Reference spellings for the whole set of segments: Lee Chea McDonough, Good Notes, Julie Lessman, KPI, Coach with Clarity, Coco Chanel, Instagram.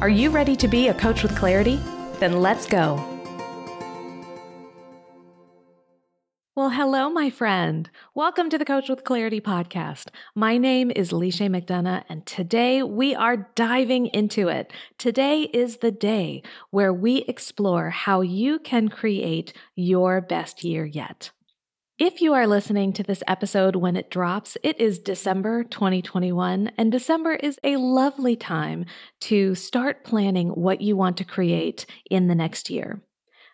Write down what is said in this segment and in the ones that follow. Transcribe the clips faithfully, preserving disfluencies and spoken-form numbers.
Are you ready to be a coach with clarity? Then let's go. Well, hello, my friend. Welcome to the Coach with Clarity podcast. My name is Lee Chea McDonough, and today we are diving into it. Today is the day where we explore how you can create your best year yet. If you are listening to this episode when it drops, it is December twenty twenty-one, and December is a lovely time to start planning what you want to create in the next year.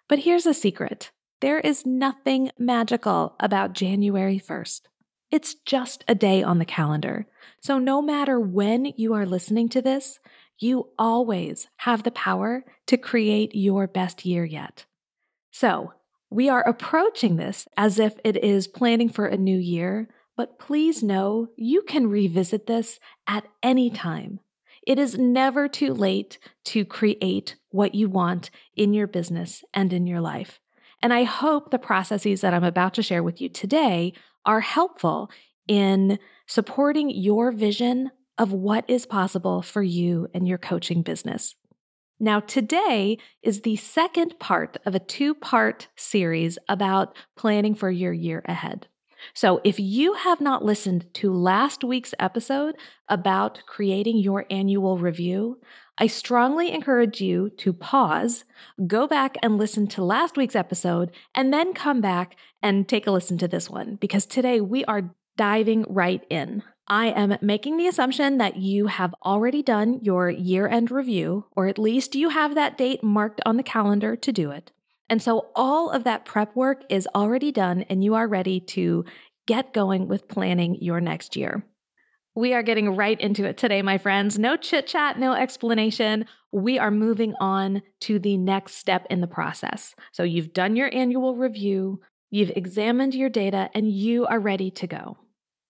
But here's a secret. There is nothing magical about January first. It's just a day on the calendar. So no matter when you are listening to this, you always have the power to create your best year yet. So we are approaching this as if it is planning for a new year, but please know you can revisit this at any time. It is never too late to create what you want in your business and in your life. And I hope the processes that I'm about to share with you today are helpful in supporting your vision of what is possible for you and your coaching business. Now, today is the second part of a two-part series about planning for your year ahead. So if you have not listened to last week's episode about creating your annual review, I strongly encourage you to pause, go back and listen to last week's episode, and then come back and take a listen to this one, because today we are diving right in. I am making the assumption that you have already done your year-end review, or at least you have that date marked on the calendar to do it. And so all of that prep work is already done and you are ready to get going with planning your next year. We are getting right into it today, my friends. No chit chat, no explanation. We are moving on to the next step in the process. So you've done your annual review, you've examined your data, and you are ready to go.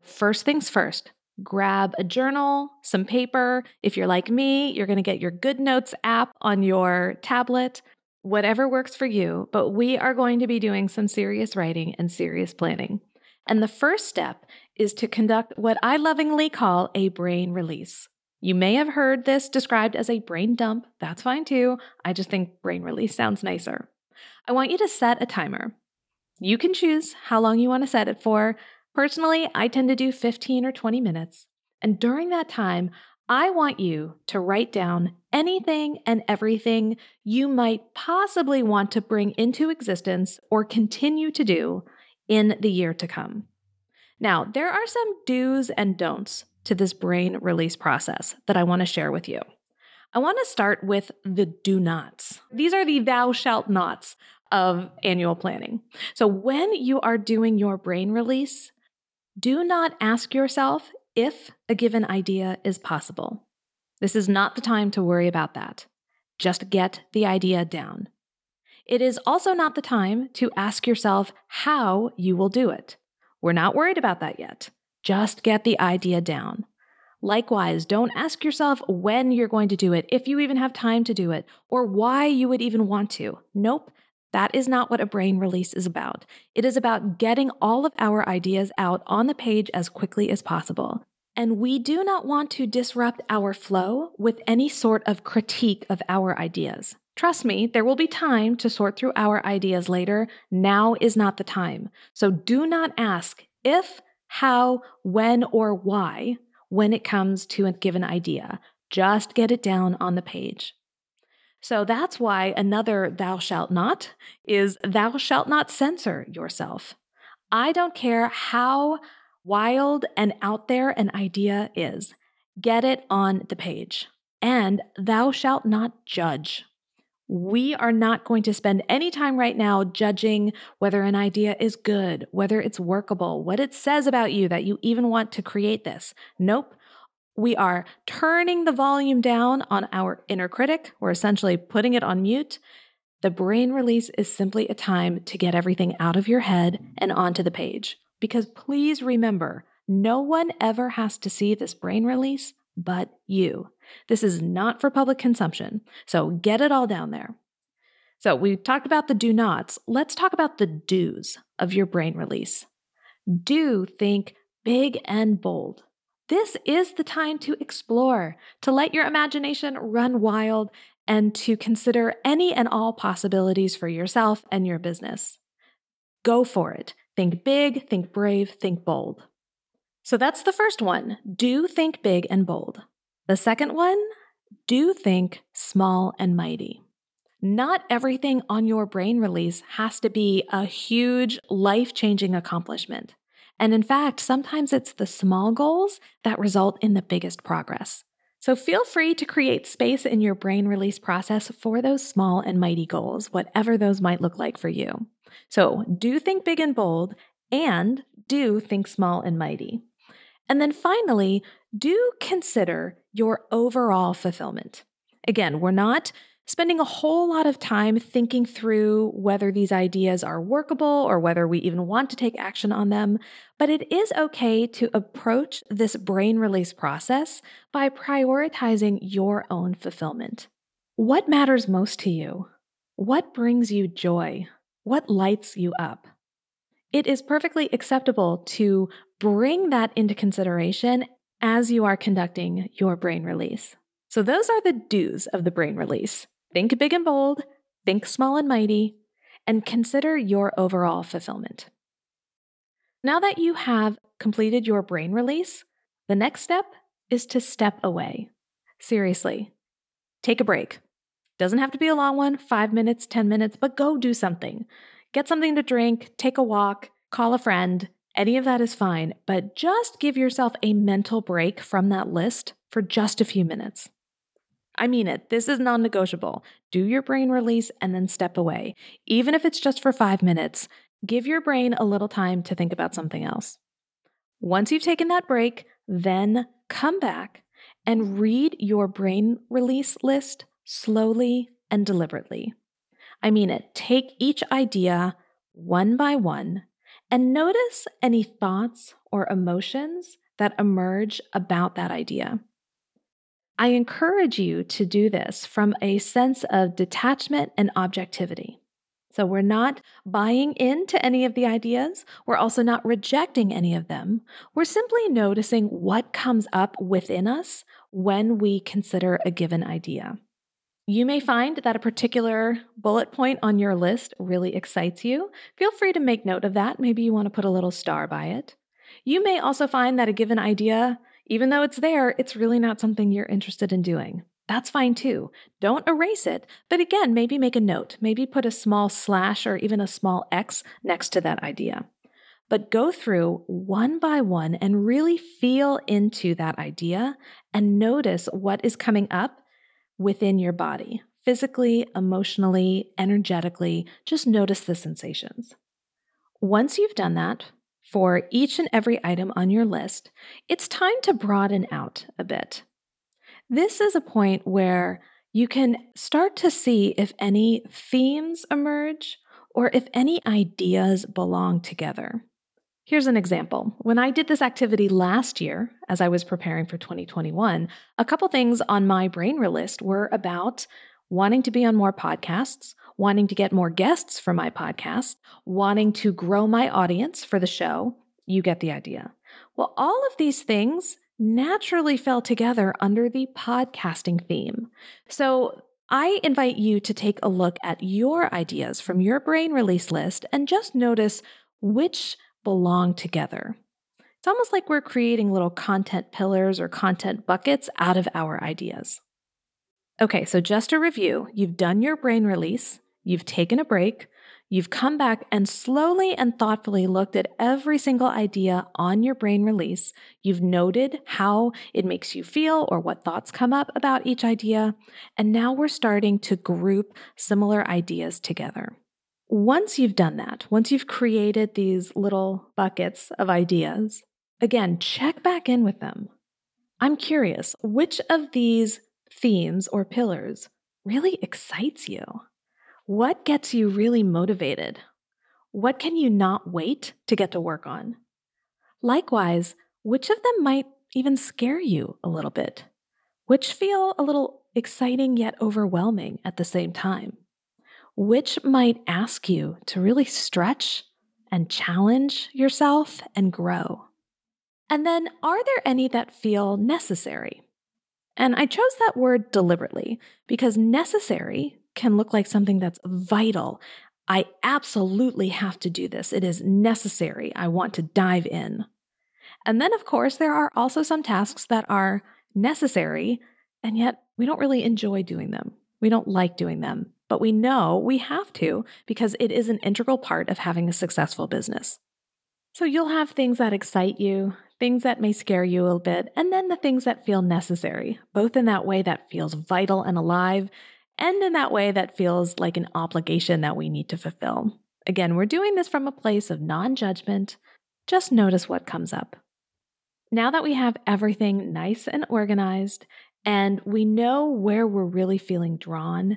First things first, grab a journal, some paper. If you're like me, you're going to get your Good Notes app on your tablet. Whatever works for you, but we are going to be doing some serious writing and serious planning. And the first step is to conduct what I lovingly call a brain release. You may have heard this described as a brain dump. That's fine too. I just think brain release sounds nicer. I want you to set a timer. You can choose how long you want to set it for. Personally, I tend to do fifteen or twenty minutes. And during that time, I want you to write down anything and everything you might possibly want to bring into existence or continue to do in the year to come. Now, there are some do's and don'ts to this brain release process that I want to share with you. I want to start with the do nots. These are the thou shalt nots of annual planning. So when you are doing your brain release, do not ask yourself if a given idea is possible. This is not the time to worry about that. Just get the idea down. It is also not the time to ask yourself how you will do it. We're not worried about that yet. Just get the idea down. Likewise, don't ask yourself when you're going to do it, if you even have time to do it, or why you would even want to. Nope, that is not what a brain release is about. It is about getting all of our ideas out on the page as quickly as possible. And we do not want to disrupt our flow with any sort of critique of our ideas. Trust me, there will be time to sort through our ideas later. Now is not the time. So do not ask if, how, when, or why when it comes to a given idea. Just get it down on the page. So that's why another thou shalt not is thou shalt not censor yourself. I don't care how wild and out there an idea is. Get it on the page. And thou shalt not judge. We are not going to spend any time right now judging whether an idea is good, whether it's workable, what it says about you that you even want to create this. Nope. We are turning the volume down on our inner critic. We're essentially putting it on mute. The brain release is simply a time to get everything out of your head and onto the page. Because please remember, no one ever has to see this brain release but you. This is not for public consumption, so get it all down there. So we talked about the do nots. Let's talk about the do's of your brain release. Do think big and bold. This is the time to explore, to let your imagination run wild, and to consider any and all possibilities for yourself and your business. Go for it. Think big, think brave, think bold. So that's the first one. Do think big and bold. The second one, do think small and mighty. Not everything on your brain release has to be a huge, life-changing accomplishment. And in fact, sometimes it's the small goals that result in the biggest progress. So feel free to create space in your brain release process for those small and mighty goals, whatever those might look like for you. So do think big and bold, and do think small and mighty. And then finally, do consider your overall fulfillment. Again, we're not spending a whole lot of time thinking through whether these ideas are workable or whether we even want to take action on them, but it is okay to approach this brain release process by prioritizing your own fulfillment. What matters most to you? What brings you joy? What lights you up? It is perfectly acceptable to bring that into consideration as you are conducting your brain release. So those are the do's of the brain release. Think big and bold, think small and mighty, and consider your overall fulfillment. Now that you have completed your brain release, the next step is to step away. Seriously, take a break. Doesn't have to be a long one, five minutes, ten minutes, but go do something. Get something to drink, take a walk, call a friend, any of that is fine, but just give yourself a mental break from that list for just a few minutes. I mean it. This is non-negotiable. Do your brain release and then step away. Even if it's just for five minutes, give your brain a little time to think about something else. Once you've taken that break, then come back and read your brain release list slowly and deliberately. I mean it. Take each idea one by one and notice any thoughts or emotions that emerge about that idea. I encourage you to do this from a sense of detachment and objectivity. So we're not buying into any of the ideas. We're also not rejecting any of them. We're simply noticing what comes up within us when we consider a given idea. You may find that a particular bullet point on your list really excites you. Feel free to make note of that. Maybe you want to put a little star by it. You may also find that a given idea, even though it's there, it's really not something you're interested in doing. That's fine too. Don't erase it. But again, maybe make a note. Maybe put a small slash or even a small X next to that idea. But go through one by one and really feel into that idea and notice what is coming up within your body. Physically, emotionally, energetically, just notice the sensations. Once you've done that, for each and every item on your list, it's time to broaden out a bit. This is a point where you can start to see if any themes emerge or if any ideas belong together. Here's an example. When I did this activity last year, as I was preparing for twenty twenty-one, a couple things on my brain list were about wanting to be on more podcasts, wanting to get more guests for my podcast, wanting to grow my audience for the show. You get the idea. Well, all of these things naturally fell together under the podcasting theme. So I invite you to take a look at your ideas from your brain release list and just notice which belong together. It's almost like we're creating little content pillars or content buckets out of our ideas. Okay, so just to review, you've done your brain release, you've taken a break, you've come back and slowly and thoughtfully looked at every single idea on your brain release. You've noted how it makes you feel or what thoughts come up about each idea. And now we're starting to group similar ideas together. Once you've done that, once you've created these little buckets of ideas, again, check back in with them. I'm curious, which of these themes or pillars really excites you? What gets you really motivated? What can you not wait to get to work on? Likewise, which of them might even scare you a little bit? Which feel a little exciting yet overwhelming at the same time? Which might ask you to really stretch and challenge yourself and grow? And then, are there any that feel necessary? And I chose that word deliberately because necessary can look like something that's vital. I absolutely have to do this. It is necessary. I want to dive in. And then, of course, there are also some tasks that are necessary, and yet we don't really enjoy doing them. We don't like doing them, but we know we have to because it is an integral part of having a successful business. So you'll have things that excite you, things that may scare you a little bit, and then the things that feel necessary, both in that way that feels vital and alive, and in that way that feels like an obligation that we need to fulfill. Again, we're doing this from a place of non-judgment. Just notice what comes up. Now that we have everything nice and organized, and we know where we're really feeling drawn,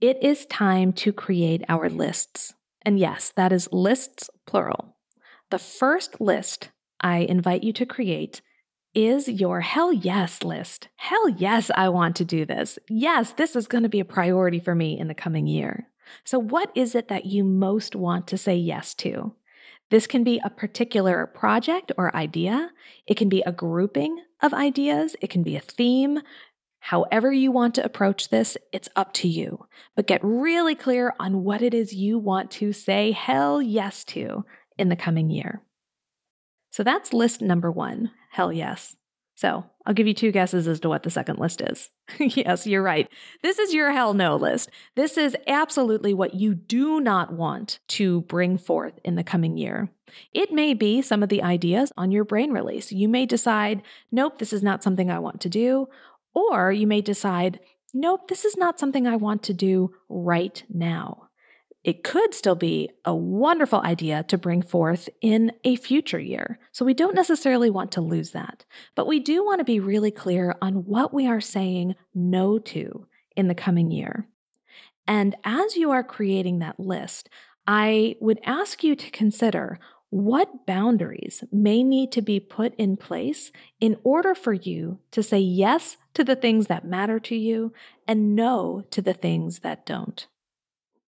it is time to create our lists. And yes, that is lists, plural. The first list I invite you to create is your hell yes list. Hell yes, I want to do this. Yes, this is going to be a priority for me in the coming year. So what is it that you most want to say yes to? This can be a particular project or idea. It can be a grouping of ideas. It can be a theme. However you want to approach this, it's up to you. But get really clear on what it is you want to say hell yes to in the coming year. So that's list number one, hell yes. So I'll give you two guesses as to what the second list is. Yes, you're right. This is your hell no list. This is absolutely what you do not want to bring forth in the coming year. It may be some of the ideas on your brain release. You may decide, nope, this is not something I want to do. Or you may decide, nope, this is not something I want to do right now. It could still be a wonderful idea to bring forth in a future year. So we don't necessarily want to lose that, but we do want to be really clear on what we are saying no to in the coming year. And as you are creating that list, I would ask you to consider what boundaries may need to be put in place in order for you to say yes to the things that matter to you and no to the things that don't.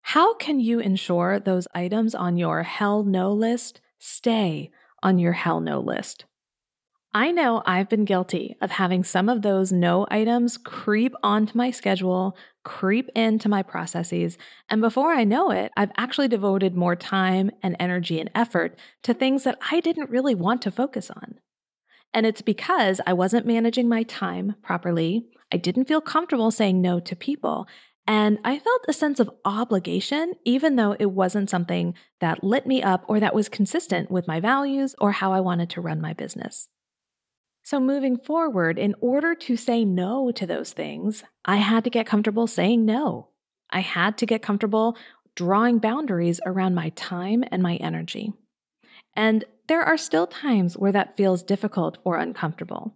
How can you ensure those items on your hell no list stay on your hell no list? I know I've been guilty of having some of those no items creep onto my schedule, creep into my processes, and before I know it, I've actually devoted more time and energy and effort to things that I didn't really want to focus on. And it's because I wasn't managing my time properly, I didn't feel comfortable saying no to people, and I felt a sense of obligation, even though it wasn't something that lit me up or that was consistent with my values or how I wanted to run my business. So moving forward, in order to say no to those things, I had to get comfortable saying no. I had to get comfortable drawing boundaries around my time and my energy. And there are still times where that feels difficult or uncomfortable.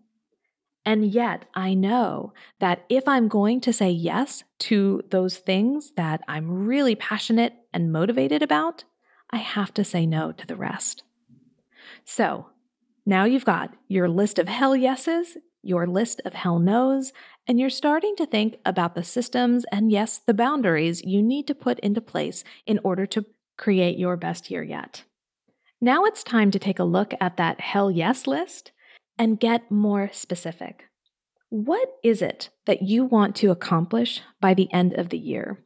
And yet I know that if I'm going to say yes to those things that I'm really passionate and motivated about, I have to say no to the rest. So now you've got your list of hell yeses, your list of hell nos, and you're starting to think about the systems and yes, the boundaries you need to put into place in order to create your best year yet. Now it's time to take a look at that hell yes list and get more specific. What is it that you want to accomplish by the end of the year?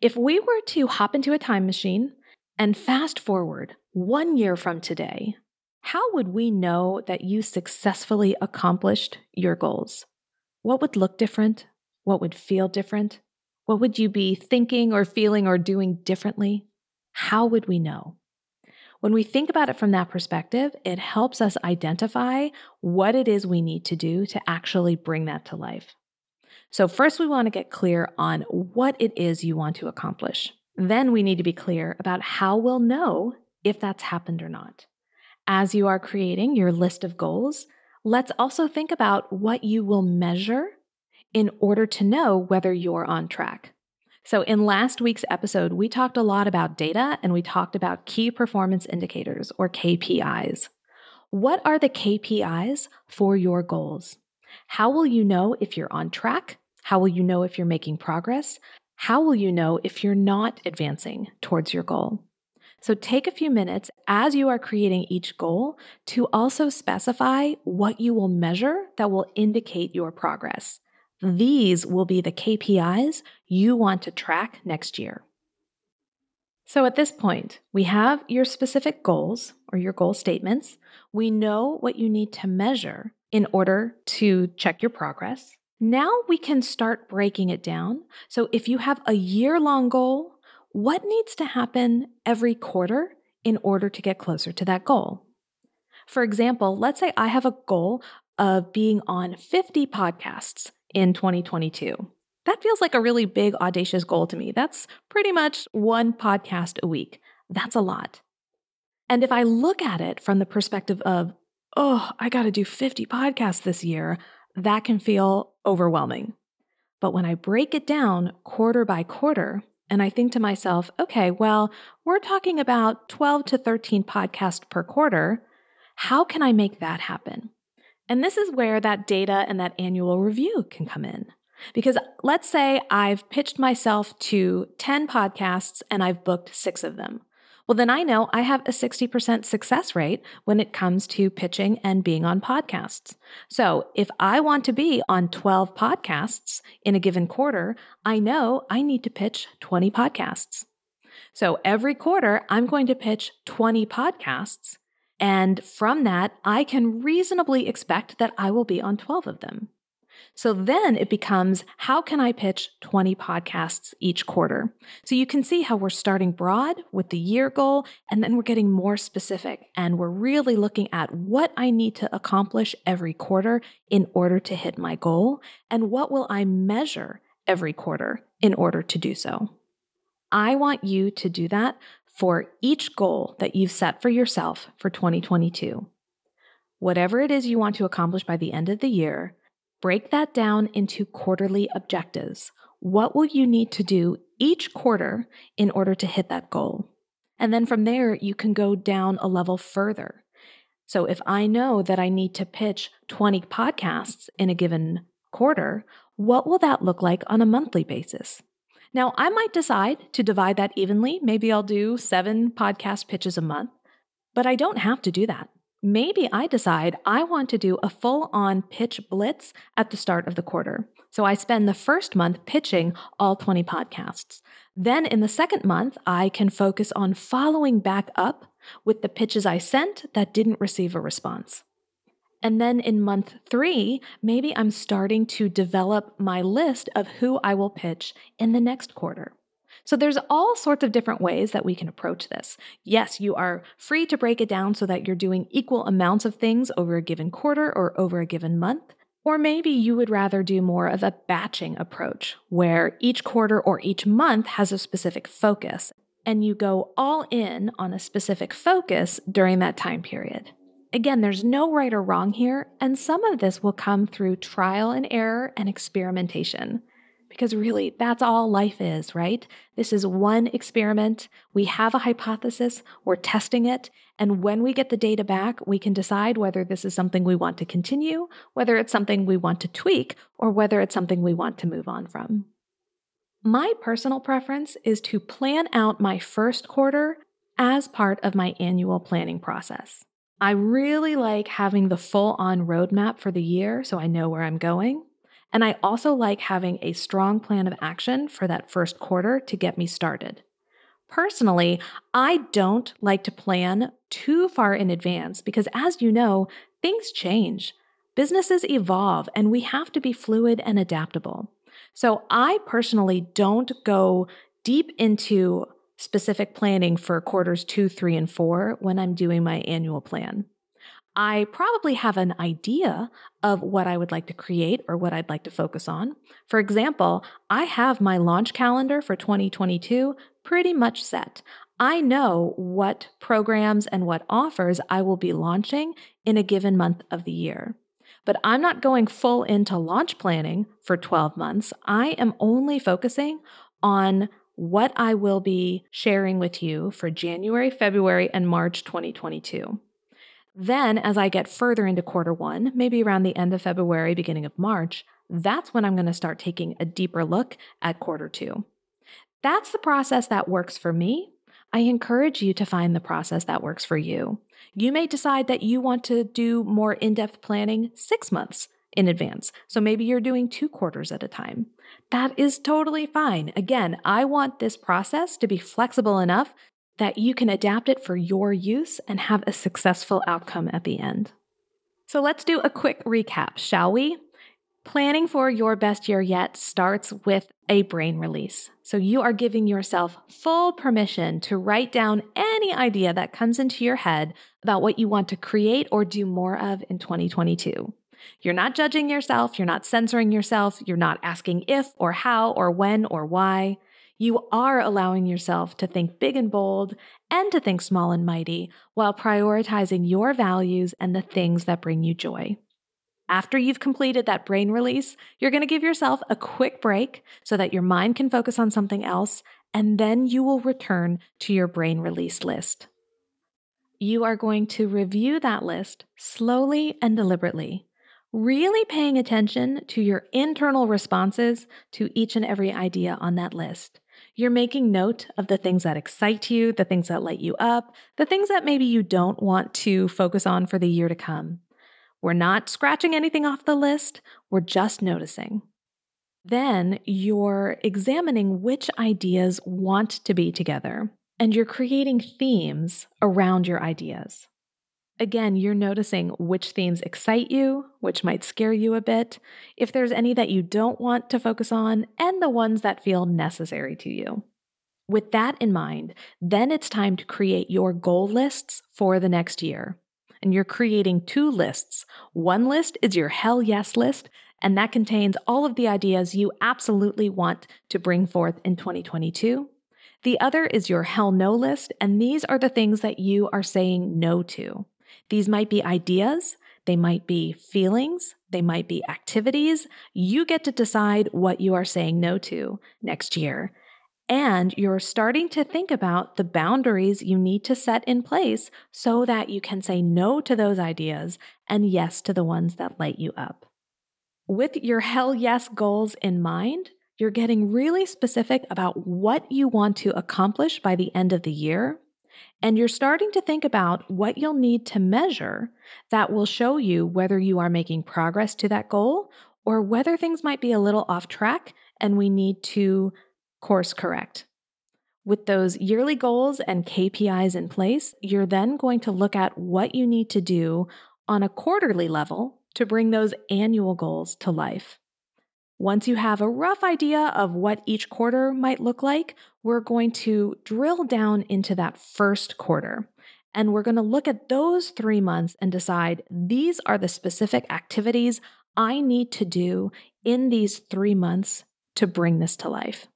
If we were to hop into a time machine and fast forward one year from today, how would we know that you successfully accomplished your goals? What would look different? What would feel different? What would you be thinking or feeling or doing differently? How would we know? When we think about it from that perspective, it helps us identify what it is we need to do to actually bring that to life. So first, we want to get clear on what it is you want to accomplish. Then we need to be clear about how we'll know if that's happened or not. As you are creating your list of goals, Let's also think about what you will measure in order to know whether you're on track. So in last week's episode, we talked a lot about data and we talked about key performance indicators or K P Is. What are the K P Is for your goals? How will you know if you're on track? How will you know if you're making progress? How will you know if you're not advancing towards your goal? So take a few minutes as you are creating each goal to also specify what you will measure that will indicate your progress. These will be the K P Is you want to track next year. So at this point, we have your specific goals or your goal statements. We know what you need to measure in order to check your progress. Now we can start breaking it down. So if you have a year-long goal, what needs to happen every quarter in order to get closer to that goal? For example, let's say I have a goal of being on fifty podcasts in twenty twenty-two. That feels like a really big, audacious goal to me. That's pretty much one podcast a week. That's a lot. And if I look at it from the perspective of, oh, I got to do fifty podcasts this year, that can feel overwhelming. But when I break it down quarter by quarter, and I think to myself, okay, well, we're talking about twelve to thirteen podcasts per quarter. How can I make that happen? And this is where that data and that annual review can come in. Because let's say I've pitched myself to ten podcasts and I've booked six of them. Well, then I know I have a sixty percent success rate when it comes to pitching and being on podcasts. So if I want to be on twelve podcasts in a given quarter, I know I need to pitch twenty podcasts. So every quarter, I'm going to pitch twenty podcasts. And from that, I can reasonably expect that I will be on twelve of them. So then it becomes, how can I pitch twenty podcasts each quarter? So you can see how we're starting broad with the year goal, and then we're getting more specific, and we're really looking at what I need to accomplish every quarter in order to hit my goal, and what will I measure every quarter in order to do so. I want you to do that for each goal that you've set for yourself for twenty twenty-two. Whatever it is you want to accomplish by the end of the year, break that down into quarterly objectives. What will you need to do each quarter in order to hit that goal? And then from there, you can go down a level further. So if I know that I need to pitch twenty podcasts in a given quarter, what will that look like on a monthly basis? Now, I might decide to divide that evenly. Maybe I'll do seven podcast pitches a month, but I don't have to do that. Maybe I decide I want to do a full-on pitch blitz at the start of the quarter. So I spend the first month pitching all twenty podcasts. Then in the second month, I can focus on following back up with the pitches I sent that didn't receive a response. And then in month three, maybe I'm starting to develop my list of who I will pitch in the next quarter. So there's all sorts of different ways that we can approach this. Yes, you are free to break it down so that you're doing equal amounts of things over a given quarter or over a given month. Or maybe you would rather do more of a batching approach where each quarter or each month has a specific focus and you go all in on a specific focus during that time period. Again, there's no right or wrong here, and some of this will come through trial and error and experimentation. Because really, that's all life is, right? This is one experiment. We have a hypothesis, we're testing it, and when we get the data back, we can decide whether this is something we want to continue, whether it's something we want to tweak, or whether it's something we want to move on from. My personal preference is to plan out my first quarter as part of my annual planning process. I really like having the full-on roadmap for the year so I know where I'm going. And I also like having a strong plan of action for that first quarter to get me started. Personally, I don't like to plan too far in advance because, as you know, things change. Businesses evolve and we have to be fluid and adaptable. So I personally don't go deep into specific planning for quarters two, three, and four when I'm doing my annual plan. I probably have an idea of what I would like to create or what I'd like to focus on. For example, I have my launch calendar for twenty twenty-two pretty much set. I know what programs and what offers I will be launching in a given month of the year. but I'm not going full into launch planning for twelve months. I am only focusing on what I will be sharing with you for January, February, and March twenty twenty-two. Then as I get further into quarter one, maybe around the end of February, beginning of March, that's when I'm going to start taking a deeper look at quarter two. That's the process that works for me. I encourage you to find the process that works for you. You may decide that you want to do more in-depth planning six months in advance. So maybe you're doing two quarters at a time. That is totally fine. Again, I want this process to be flexible enough that you can adapt it for your use and have a successful outcome at the end. So let's do a quick recap, shall we? Planning for your best year yet starts with a brain release. So you are giving yourself full permission to write down any idea that comes into your head about what you want to create or do more of in twenty twenty-two. You're not judging yourself. You're not censoring yourself. You're not asking if or how or when or why. You are allowing yourself to think big and bold and to think small and mighty while prioritizing your values and the things that bring you joy. After you've completed that brain release, you're going to give yourself a quick break so that your mind can focus on something else, and then you will return to your brain release list. You are going to review that list slowly and deliberately, really paying attention to your internal responses to each and every idea on that list. You're making note of the things that excite you, the things that light you up, the things that maybe you don't want to focus on for the year to come. We're not scratching anything off the list. We're just noticing. Then you're examining which ideas want to be together, and you're creating themes around your ideas. Again, you're noticing which themes excite you, which might scare you a bit, if there's any that you don't want to focus on, and the ones that feel necessary to you. With that in mind, then it's time to create your goal lists for the next year. And you're creating two lists. One list is your hell yes list, and that contains all of the ideas you absolutely want to bring forth in twenty twenty-two. The other is your hell no list, and these are the things that you are saying no to. These might be ideas, they might be feelings, they might be activities. You get to decide what you are saying no to next year. And you're starting to think about the boundaries you need to set in place so that you can say no to those ideas and yes to the ones that light you up. With your hell yes goals in mind, you're getting really specific about what you want to accomplish by the end of the year. And you're starting to think about what you'll need to measure that will show you whether you are making progress to that goal or whether things might be a little off track and we need to course correct. With those yearly goals and K P Is in place, you're then going to look at what you need to do on a quarterly level to bring those annual goals to life. Once you have a rough idea of what each quarter might look like, we're going to drill down into that first quarter. And we're going to look at those three months and decide these are the specific activities I need to do in these three months to bring this to life.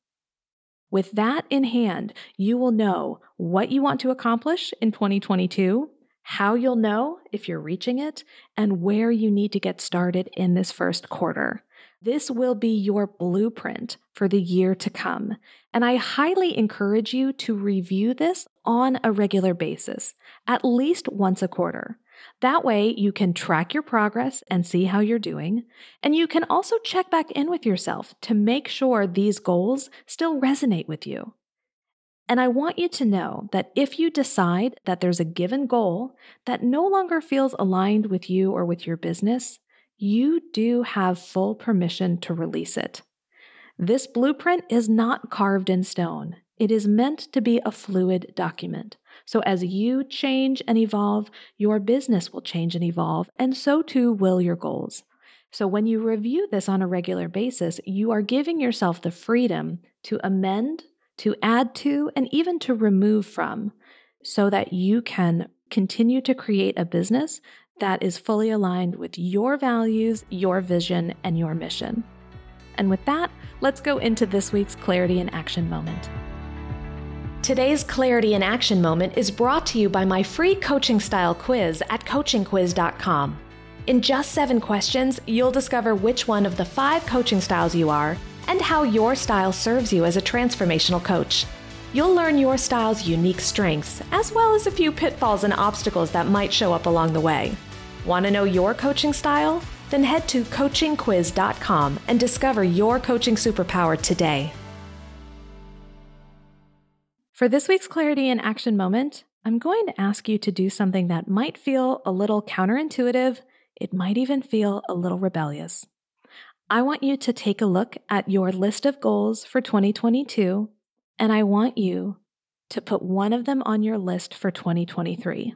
With that in hand, you will know what you want to accomplish in twenty twenty-two, how you'll know if you're reaching it, and where you need to get started in this first quarter. This will be your blueprint for the year to come. And I highly encourage you to review this on a regular basis, at least once a quarter. That way you can track your progress and see how you're doing. And you can also check back in with yourself to make sure these goals still resonate with you. And I want you to know that if you decide that there's a given goal that no longer feels aligned with you or with your business, you do have full permission to release it. This blueprint is not carved in stone. It is meant to be a fluid document. So as you change and evolve, your business will change and evolve, and so too will your goals. So when you review this on a regular basis, you are giving yourself the freedom to amend, to add to, and even to remove from, so that you can continue to create a business that is fully aligned with your values, your vision, and your mission. And with that, let's go into this week's Clarity in Action moment. Today's Clarity in Action moment is brought to you by my free coaching style quiz at coaching quiz dot com. In just seven questions, you'll discover which one of the five coaching styles you are and how your style serves you as a transformational coach. You'll learn your style's unique strengths, as well as a few pitfalls and obstacles that might show up along the way. Want to know your coaching style? Then head to coaching quiz dot com and discover your coaching superpower today. For this week's Clarity in Action moment, I'm going to ask you to do something that might feel a little counterintuitive. It might even feel a little rebellious. I want you to take a look at your list of goals for twenty twenty-two, and I want you to put one of them on your list for twenty twenty-three.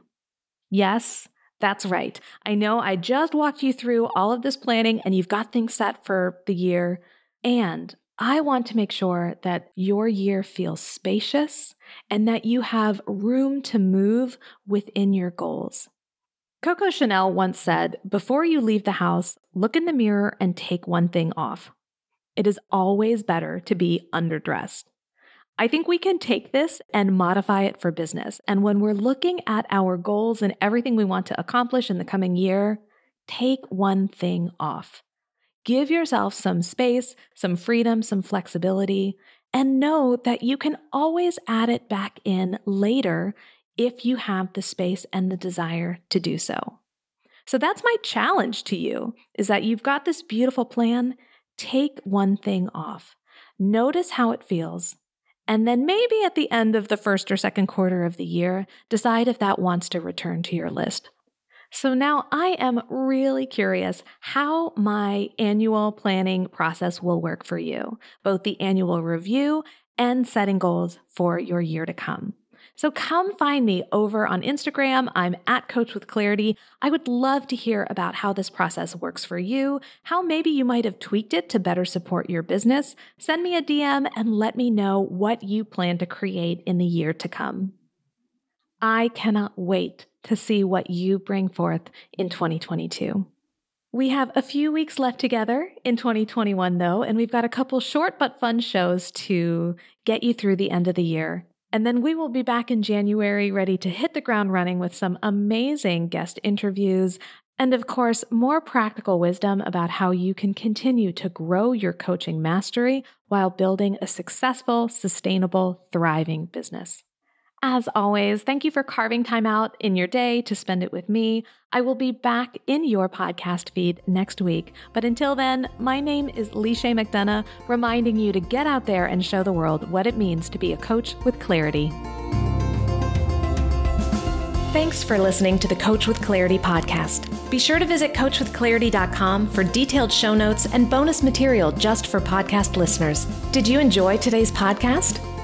Yes, that's right. I know I just walked you through all of this planning and you've got things set for the year, and I want to make sure that your year feels spacious and that you have room to move within your goals. Coco Chanel once said, "Before you leave the house, look in the mirror and take one thing off." It is always better to be underdressed. I think we can take this and modify it for business. And when we're looking at our goals and everything we want to accomplish in the coming year, take one thing off. Give yourself some space, some freedom, some flexibility, and know that you can always add it back in later if you have the space and the desire to do so. So that's my challenge to you, is that you've got this beautiful plan. Take one thing off. Notice how it feels. And then maybe at the end of the first or second quarter of the year, decide if that wants to return to your list. So now I am really curious how my annual planning process will work for you, both the annual review and setting goals for your year to come. So come find me over on Instagram. I'm at Coach with Clarity. I would love to hear about how this process works for you, how maybe you might have tweaked it to better support your business. Send me a D M and let me know what you plan to create in the year to come. I cannot wait to see what you bring forth in twenty twenty-two. We have a few weeks left together in twenty twenty-one, though, and we've got a couple short but fun shows to get you through the end of the year. And then we will be back in January, ready to hit the ground running with some amazing guest interviews and, of course, more practical wisdom about how you can continue to grow your coaching mastery while building a successful, sustainable, thriving business. As always, thank you for carving time out in your day to spend it with me. I will be back in your podcast feed next week. But until then, my name is Lee Chea McDonough, reminding you to get out there and show the world what it means to be a coach with clarity. Thanks for listening to the Coach with Clarity podcast. Be sure to visit coach with clarity dot com for detailed show notes and bonus material just for podcast listeners. Did you enjoy today's podcast?